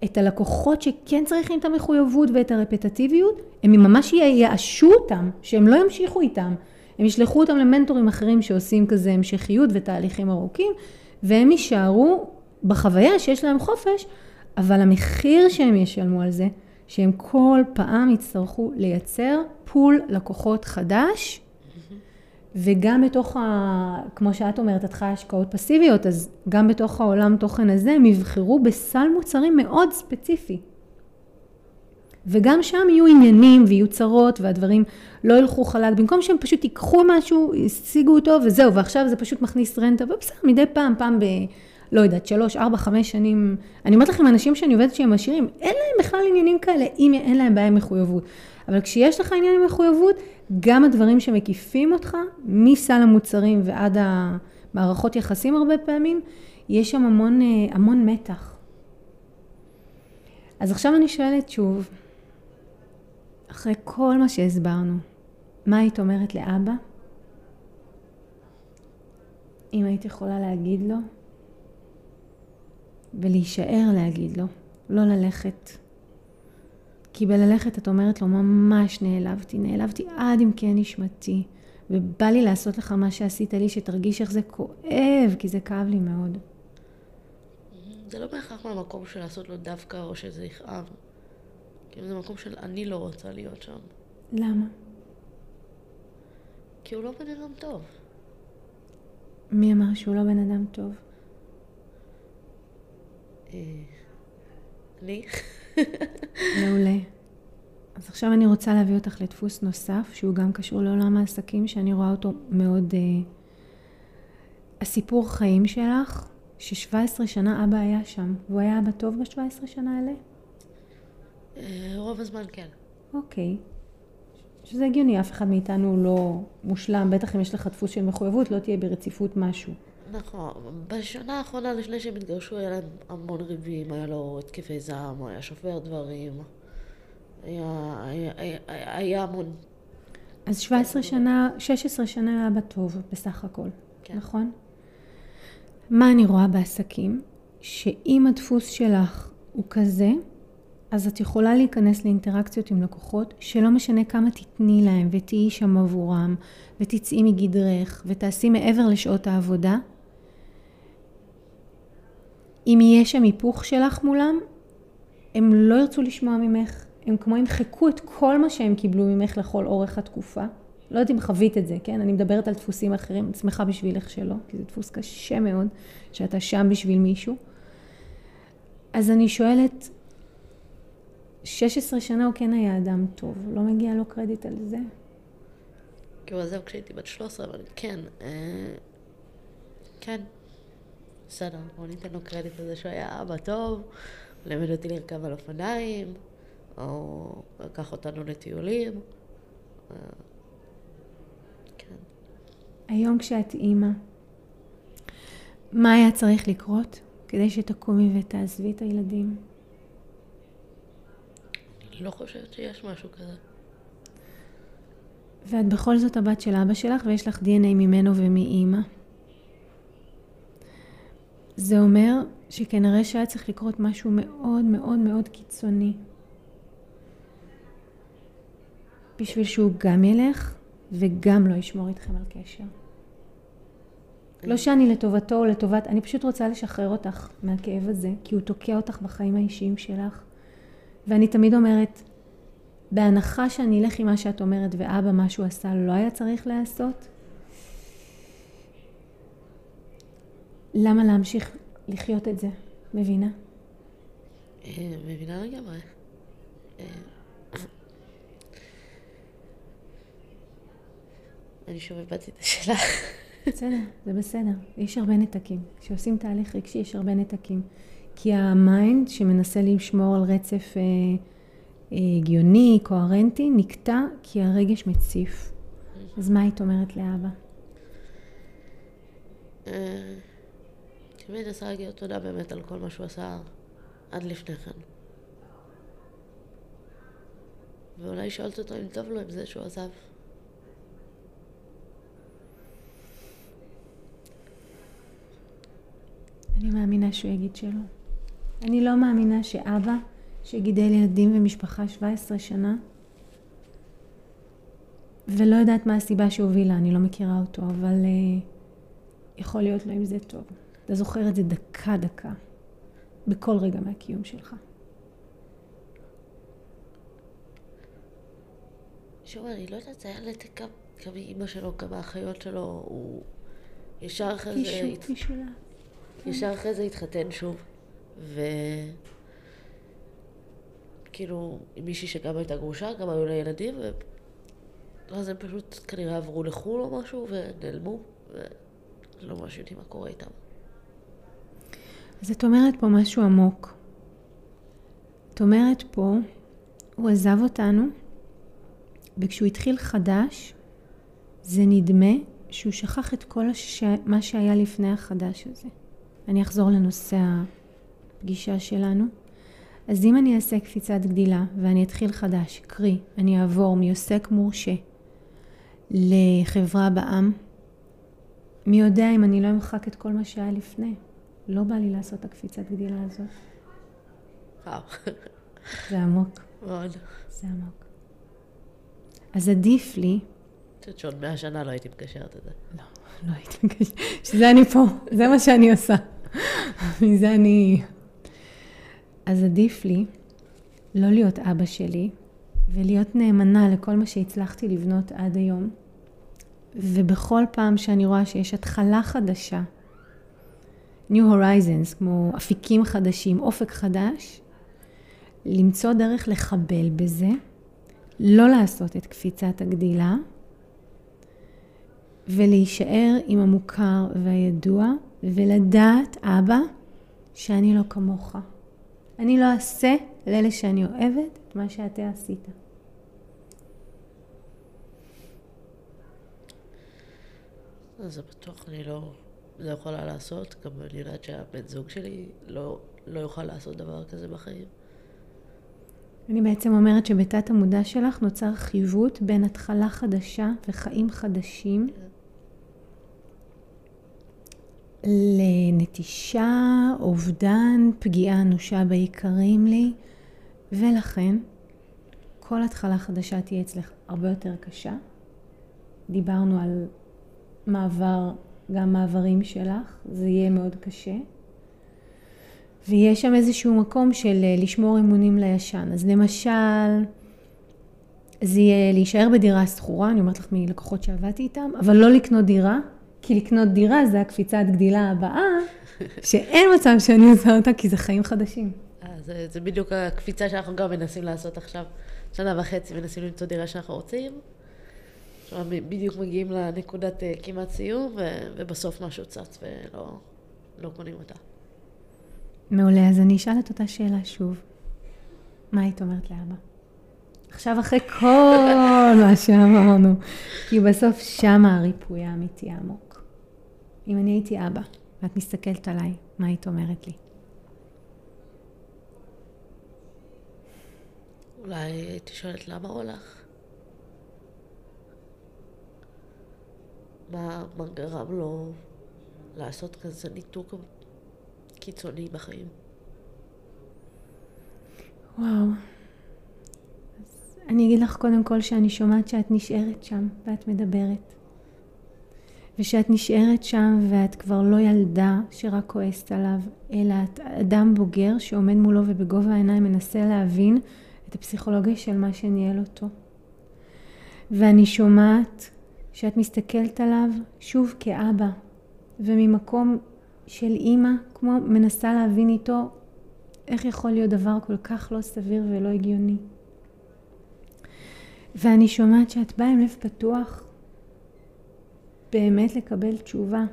את הלקוחות שכן צריכים את המחויבות ואת הרפטטיביות, הם ממש יאשו אותם, שהם לא ימשיכו איתם. הם ישלחו אותם למנטורים אחרים שעושים כזה המשכיות ותהליכים ארוכים, והם יישארו בחוויה שיש להם חופש, אבל המחיר שהם ישלמו על זה, שהם כל פעם יצטרכו לייצר פול לקוחות חדש, וגם בתוך, כמו שאת אומרת, את חי השקעות פסיביות, אז גם בתוך העולם תוכן הזה, הם יבחרו בסל מוצרים מאוד ספציפי. וגם שם יהיו עניינים ויהיו צרות, והדברים לא ילכו חלק, במקום שהם פשוט ייקחו משהו, ישיגו אותו וזהו, ועכשיו זה פשוט מכניס רנטה, ובסדר, מדי פעם לא יודעת, 3, 4, 5 שנים, אני אומרת לכם, אנשים שאני עובדת שהם עשירים, אין להם בכלל עניינים כאלה, אם אין להם בעיה עם מחויבות. אבל כשיש לך עניין עם מחויבות, גם הדברים שמקיפים אותך, מסל המוצרים ועד המערכות יחסים הרבה פעמים, יש שם המון מתח. אז עכשיו אני שואלת שוב, אחרי כל מה שהסברנו, מה היית אומרת לאבא? אם היית יכולה להגיד לו, ולהישאר להגיד לו, לא ללכת. כי בללכת את אומרת לו, ממש נעלבתי עד אם כן נשמתי, ובא לי לעשות לך מה שעשית לי, שתרגיש איך זה כואב, כי זה כאב לי מאוד. זה לא בהכרח מהמקום של לעשות לו דווקא או שזה יכאב. כי זה מקום של אני לא רוצה להיות שם. למה? כי הוא לא בן אדם טוב. מי אמר שהוא לא בן אדם טוב? אני. מעולה. אז עכשיו אני רוצה להביא אותך לדפוס נוסף, שהוא גם קשור לעולם העסקים, שאני רואה אותו מאוד... הסיפור חיים שלך, ש17 שנה אבא היה שם, והוא היה אבא טוב ב17 שנה האלה? רוב הזמן כן. אוקיי. שזה הגיוני, אף אחד מאיתנו לא מושלם, בטח אם יש לך דפוס של מחויבות, לא תהיה ברציפות משהו. נכון. בשנה האחרונה, לפני שהם התגרשו, היה להם המון ריבים, היה לו התקפי זעם, הוא היה שובר דברים, היה המון. אז 17 שנה, 16 שנה היה בטוב בסך הכל, כן. נכון? מה אני רואה בעסקים? שאם הדפוס שלך הוא כזה, אז את יכולה להיכנס לאינטראקציות עם לקוחות, שלא משנה כמה תתני להם ותהיי שם עבורם, ותצאי מגדרך, ותעשי מעבר לשעות העבודה. אם יהיה שם היפוך שלך מולם, הם לא ירצו לשמוע ממך, הם כמו אם חיכו את כל מה שהם קיבלו ממך לכל אורך התקופה. לא יודעת אם חווית את זה, כן? אני מדברת על דפוסים אחרים, שמחה בשבילך שלא, כי זה דפוס קשה מאוד, שאתה שם בשביל מישהו. אז אני שואלת, 16 שנה הוא כן היה אדם טוב, לא מגיע לו קרדיט על זה? כי הוא עזב כשהייתי בת 13, אבל כן, כן. בסדר, בוא ניתן לו קרדיט על זה שהוא היה אבא טוב, למד אותי לרכב על אופניים, או לקח אותנו לטיולים. כן. היום כשאת אימא, מה היה צריך לקרות כדי שתקומי ותעזבי את הילדים? אני לא חושבת שיש משהו כזה. ואת בכל זאת הבת של אבא שלך, ויש לך DNA ממנו ומאימא. זה אומר שכנראה שהיה צריך לקרות משהו מאוד מאוד מאוד קיצוני. בשביל שהוא גם ילך וגם לא ישמור איתכם על קשר. לא שאני לטובתו או לטובת, אני פשוט רוצה לשחרר אותך מהכאב הזה, כי הוא תוקע אותך בחיים האישיים שלך. ואני תמיד אומרת, בהנחה שאני אלך עם מה שאת אומרת ואבא מה שהוא עשה לא היה צריך לעשות, למה להמשיך לחיות את זה? מבינה? מבינה רגע מה? אני שוב הבאתי את השאלה. בסדר, זה בסדר. יש הרבה נתקים. כשעושים תהליך רגשי יש הרבה נתקים. כי המיינד שמנסה לשמור על רצף הגיוני, קוהרנטי, נקטע כי הרגש מציף. אז מה היית אומרת לאבא? תמיד עשה להגיד תודה באמת על כל מה שהוא עשה עד לפני כן. ואולי שואלת אותו אם טוב לו עם זה שהוא עזב. אני מאמינה שהוא יגיד שלא. אני לא מאמינה שאבא שגידל ילדים ומשפחה 17 שנה ולא יודעת מה הסיבה שהובילה, אני לא מכירה אותו, אבל יכול להיות לו אם זה טוב. אתה זוכר את זה דקה בכל רגע מהקיום שלך. שוב, אני לא יודעת, זה היה לתקם כמה אימא שלו, כמה האחיות שלו, הוא ישר אחרי זה... קישולה. ישר אחרי זה התחתן שוב, וכאילו עם מישהי שגם הייתה גרושה, גם היו לה ילדים, ואז הם פשוט כנראה עברו לחול או משהו ונעלמו, ולא ממש יודעים מה קורה איתם. אז את אומרת פה משהו עמוק. את אומרת פה, הוא עזב אותנו, וכשהוא התחיל חדש, זה נדמה שהוא שכח את כל מה שהיה לפני החדש הזה. אני אחזור לנושא הפגישה שלנו. אז אם אני אעשה קפיצת גדילה ואני אתחיל חדש, קרי, אני אעבור מיוסק מורשה לחברה בעם, מי יודע אם אני לא אמחק את כל מה שהיה לפני. לא בא לי לעשות את הקפיצת גדילה הזאת. וואו. זה עמוק. מאוד. זה עמוק. אז עדיף לי... אני חושבת שעוד 100 שנה לא הייתי מקשרת את זה. לא, לא הייתי מקשרת. שזה אני פה, זה מה שאני עושה. מזה אני... אז עדיף לי לא להיות אבא שלי, ולהיות נאמנה לכל מה שהצלחתי לבנות עד היום. ובכל פעם שאני רואה שיש התחלה חדשה, New Horizons, כמו אפיקים חדשים, אופק חדש, למצוא דרך לחבל בזה, לא לעשות את קפיצת הגדילה, ולהישאר עם המוכר והידוע, ולדעת, אבא, שאני לא כמוך. אני לא אעשה לאלה שאני אוהבת את מה שאתה עשית. זה בטוח, אני לא יכולה לעשות, גם אני יודעת שהבן זוג שלי לא יוכל לעשות דבר כזה בחיים. אני בעצם אומרת שבתת המודע שלך נוצר חיווט בין התחלה חדשה וחיים חדשים, לנטישה, אובדן, פגיעה אנושה בעיקרים לי, ולכן כל התחלה חדשה תהיה אצלך הרבה יותר קשה. דיברנו על מעבר, גם מעברים שלך, זה יהיה מאוד קשה. ויש שם איזשהו מקום של לשמור אימונים לישן. אז למשל, זה יהיה להישאר בדירה סחורה, אני אומרת לך מלקוחות שעבדתי איתם, אבל לא לקנות דירה, כי לקנות דירה זה הקפיצת גדילה הבאה, שאין מצב שאני עושה אותה, כי זה חיים חדשים. זה בדיוק הקפיצה שאנחנו גם מנסים לעשות עכשיו, שנה וחצי מנסים למצוא דירה שאנחנו רוצים, בדיוק מגיעים לנקודת כמעט סיום, ובסוף משהו צץ ולא קונים אותה. מעולה, אז אני אשאל את אותה שאלה שוב. מה היית אומרת לאבא? עכשיו אחרי כל מה שאמרנו, כי בסוף שם הריפוי האמיתי העמוק. אם אני הייתי אבא, ואת מסתכלת עליי, מה היית אומרת לי? אולי הייתי שואלת למה הולך? מה גרם לו לעשות כזה ניתוק קיצוני בחיים? וואו. אז אני אגיד לך קודם כל שאני שומעת שאת נשארת שם ואת מדברת. ושאת נשארת שם ואת כבר לא ילדה שרק כועסת עליו, אלא את אדם בוגר שעומד מולו ובגובה העיניים מנסה להבין את הפסיכולוגיה של מה שניהל אותו. ואני שומעת שאת מסתכלת עליו שוב כאבא, וממקום של אימא, כמו מנסה להבין איתו איך יכול להיות דבר כל כך לא סביר ולא הגיוני. ואני שומעת שאת באה עם לב פתוח, באמת לקבל תשובה.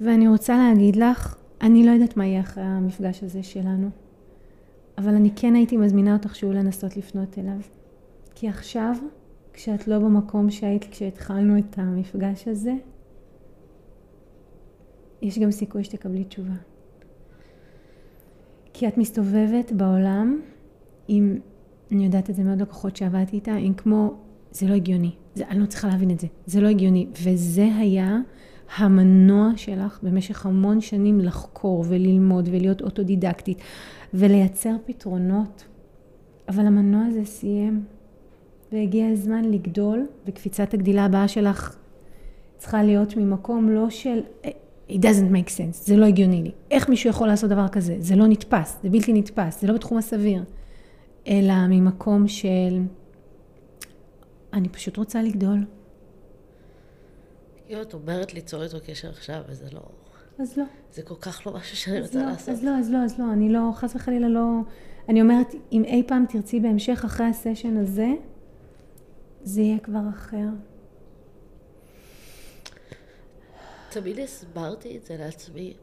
ואני רוצה להגיד לך, אני לא יודעת מה יהיה אחרי המפגש הזה שלנו, אבל אני כן הייתי מזמינה אותך שוב לנסות לפנות אליו. כי עכשיו, כשאת לא במקום שהיית כשהתחלנו את המפגש הזה, יש גם סיכוי שתקבלי תשובה. כי את מסתובבת בעולם עם, אני יודעת את זה מאוד לקוחות שעבדתי איתה, עם כמו, זה לא הגיוני, אני לא צריכה להבין את זה, זה לא הגיוני. וזה היה המנוע שלך במשך המון שנים לחקור וללמוד ולהיות אוטודידקטית ולייצר פתרונות. אבל המנוע הזה סיים. והגיע הזמן לגדול, וקפיצת הגדילה הבאה שלך צריכה להיות ממקום לא של it doesn't make sense, זה לא הגיוני לי. איך מישהו יכול לעשות דבר כזה? זה לא נתפס, זה בלתי נתפס, זה לא בתחום הסביר. אלא ממקום של אני פשוט רוצה לגדול. כאילו את אומרת ליצור איתו קשר עכשיו, וזה לא... אז לא. זה כל כך לא משהו שאני רוצה לעשות. אז לא, אני לא, חס וחלילה לא... אני אומרת, אם אי פעם תרצי בהמשך אחרי הסשן הזה, זה יהיה כבר אחר. תמיד הסברתי את זה לעצמי,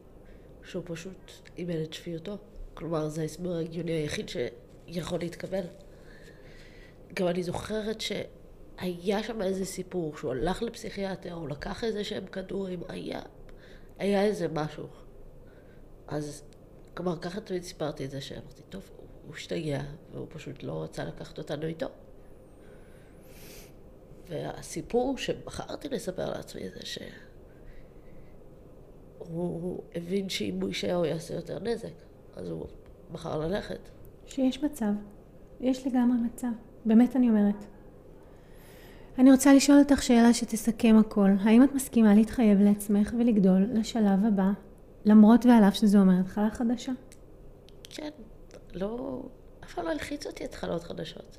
שהוא פשוט אימן את שפיותו. כלומר, זה ההסבר הגיוני היחיד שיכול להתקבל. גם אני זוכרת שהיה שם איזה סיפור, שהוא הלך לפסיכיאטר, הוא לקח איזה שהם כדורים, היה איזה משהו. אז כלומר, ככה תמיד סיפרתי את זה, שאמרתי, טוב, הוא השתגע, והוא פשוט לא רצה לקחת אותנו איתו. והסיפור שבחרתי לספר לעצמי זה שהוא הבין שאם הוא יישאר הוא יעשה יותר נזק, אז הוא בחר ללכת. שיש מצב, יש לגמרי מצב, באמת אני אומרת. אני רוצה לשאול אותך שאלה שתסכם הכל, האם את מסכימה להתחייב לעצמך ולגדול לשלב הבא, למרות ועליו שזה אומר התחלה חדשה? כן, לא, אף פעם לא הלחיץ אותי התחלות חדשות.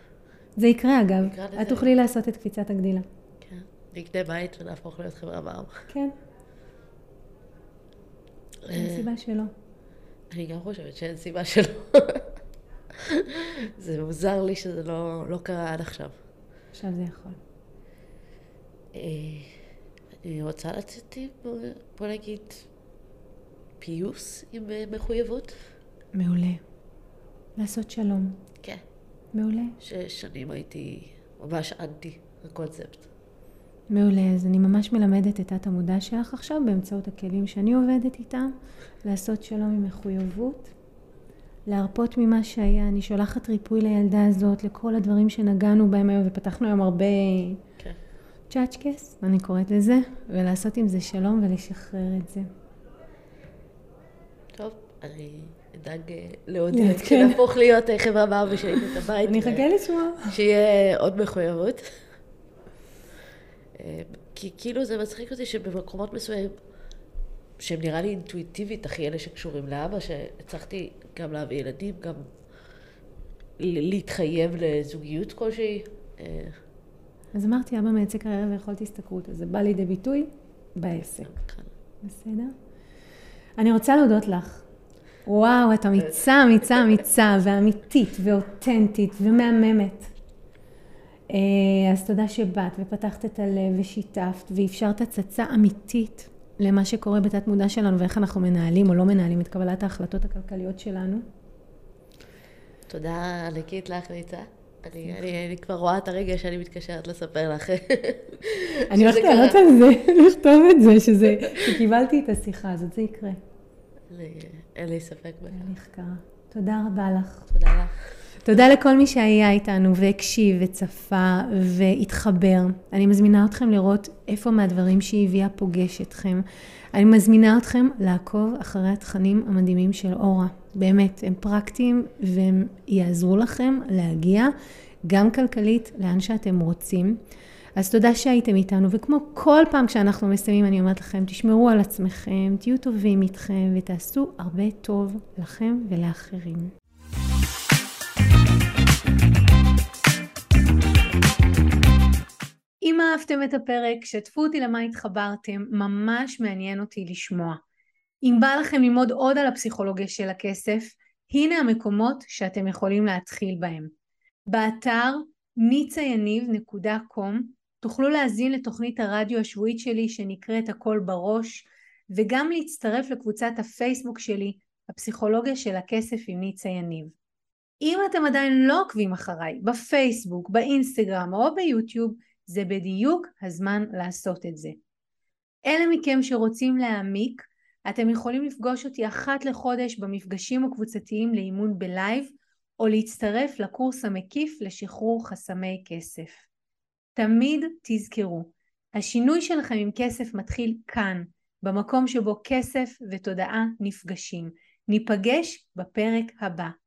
זה יקרה אגב, את תוכלי לעשות את קפיצת הגדילה. כן, נקנה בית ונהפוך להיות חברה בעם. כן. אין סיבה שלא. אני גם חושבת שאין סיבה שלא. זה מוזר לי שזה לא קרה עד עכשיו. עכשיו זה יכול. אני רוצה לצאת עם, בוא נגיד, פיוס עם מחויבות. מעולה. לעשות שלום. כן. מעולה. ששנים הייתי ממש אנטי הקונספט. מעולה, אז אני ממש מלמדת את התמודה שלך עכשיו, באמצעות הכלים שאני עובדת איתם, לעשות שלום עם מחויבות, להרפות ממה שהיה. אני שולחת ריפוי לילדה הזאת, לכל הדברים שנגענו בהם היום, ופתחנו היום הרבה צ'אצ'קס, אני קוראת לזה, ולעשות עם זה שלום ולשחרר את זה. טוב, אני אדאג להודיע, שנהפוך להיות חברה בארבע שלי את הבית. אני חכה לשמוע. שיהיה עוד מחויבות. כי כאילו זה מצחיק אותי שבמקומות מסוים, שהם נראה לי אינטואיטיבית, אחי אלה שקשורים לאבא, שהצלחתי גם להביא ילדים, גם להתחייב לזוגיות כלשהי. אז אמרתי, אבא מייצא קריירה ויכולת הסתכרות, אז זה בא לידי ביטוי בעסק. בסדר? אני רוצה להודות לך. וואו, את אמיצה, אמיצה, אמיצה, ואמיתית, ואותנטית, ומהממת. אז תודה שבאת ופתחת את הלב ושיתפת ואפשרת הצצה אמיתית למה שקורה בתת מודע שלנו ואיך אנחנו מנהלים או לא מנהלים את קבלת ההחלטות הכלכליות שלנו. תודה ענקית לך ניצה. אני כבר רואה את הרגע שאני מתקשרת לספר לך. אני הולכת להעלות על זה, לכתוב את זה, שקיבלתי את השיחה הזאת, זה יקרה. אין לי ספק בכלל. אין נחקרה. תודה רבה לך. תודה לך. תודה לכל מי שהיה איתנו והקשיב וצפה והתחבר. אני מזמינה אתכם לראות איפה מהדברים שהיא הביאה פוגש אתכם. אני מזמינה אתכם לעקוב אחרי התכנים המדהימים של אורה. באמת, הם פרקטיים והם יעזרו לכם להגיע גם כלכלית לאן שאתם רוצים. אז תודה שהייתם איתנו, וכמו כל פעם כשאנחנו מסיימים אני אומרת לכם, תשמרו על עצמכם, תהיו טובים איתכם ותעשו הרבה טוב לכם ולאחרים. אם אהבתם את הפרק, שתפו אותי למה התחברתם, ממש מעניין אותי לשמוע. אם בא לכם ללמוד עוד על הפסיכולוגיה של הכסף, הנה המקומות שאתם יכולים להתחיל בהם. באתר nitsayaniv.com תוכלו להזין לתוכנית הרדיו השבועית שלי שנקראת הכל בראש, וגם להצטרף לקבוצת הפייסבוק שלי, הפסיכולוגיה של הכסף עם ניצה יניב. אם אתם עדיין לא עוקבים אחריי, בפייסבוק, באינסטגרם או ביוטיוב, זה בדיוק הזמן לעשות את זה. אלה מכם שרוצים להעמיק, אתם יכולים לפגוש אותי אחת לחודש במפגשים הקבוצתיים לאימון בלייב, או להצטרף לקורס המקיף לשחרור חסמי כסף. תמיד תזכרו, השינוי שלכם עם כסף מתחיל כאן, במקום שבו כסף ותודעה נפגשים. ניפגש בפרק הבא.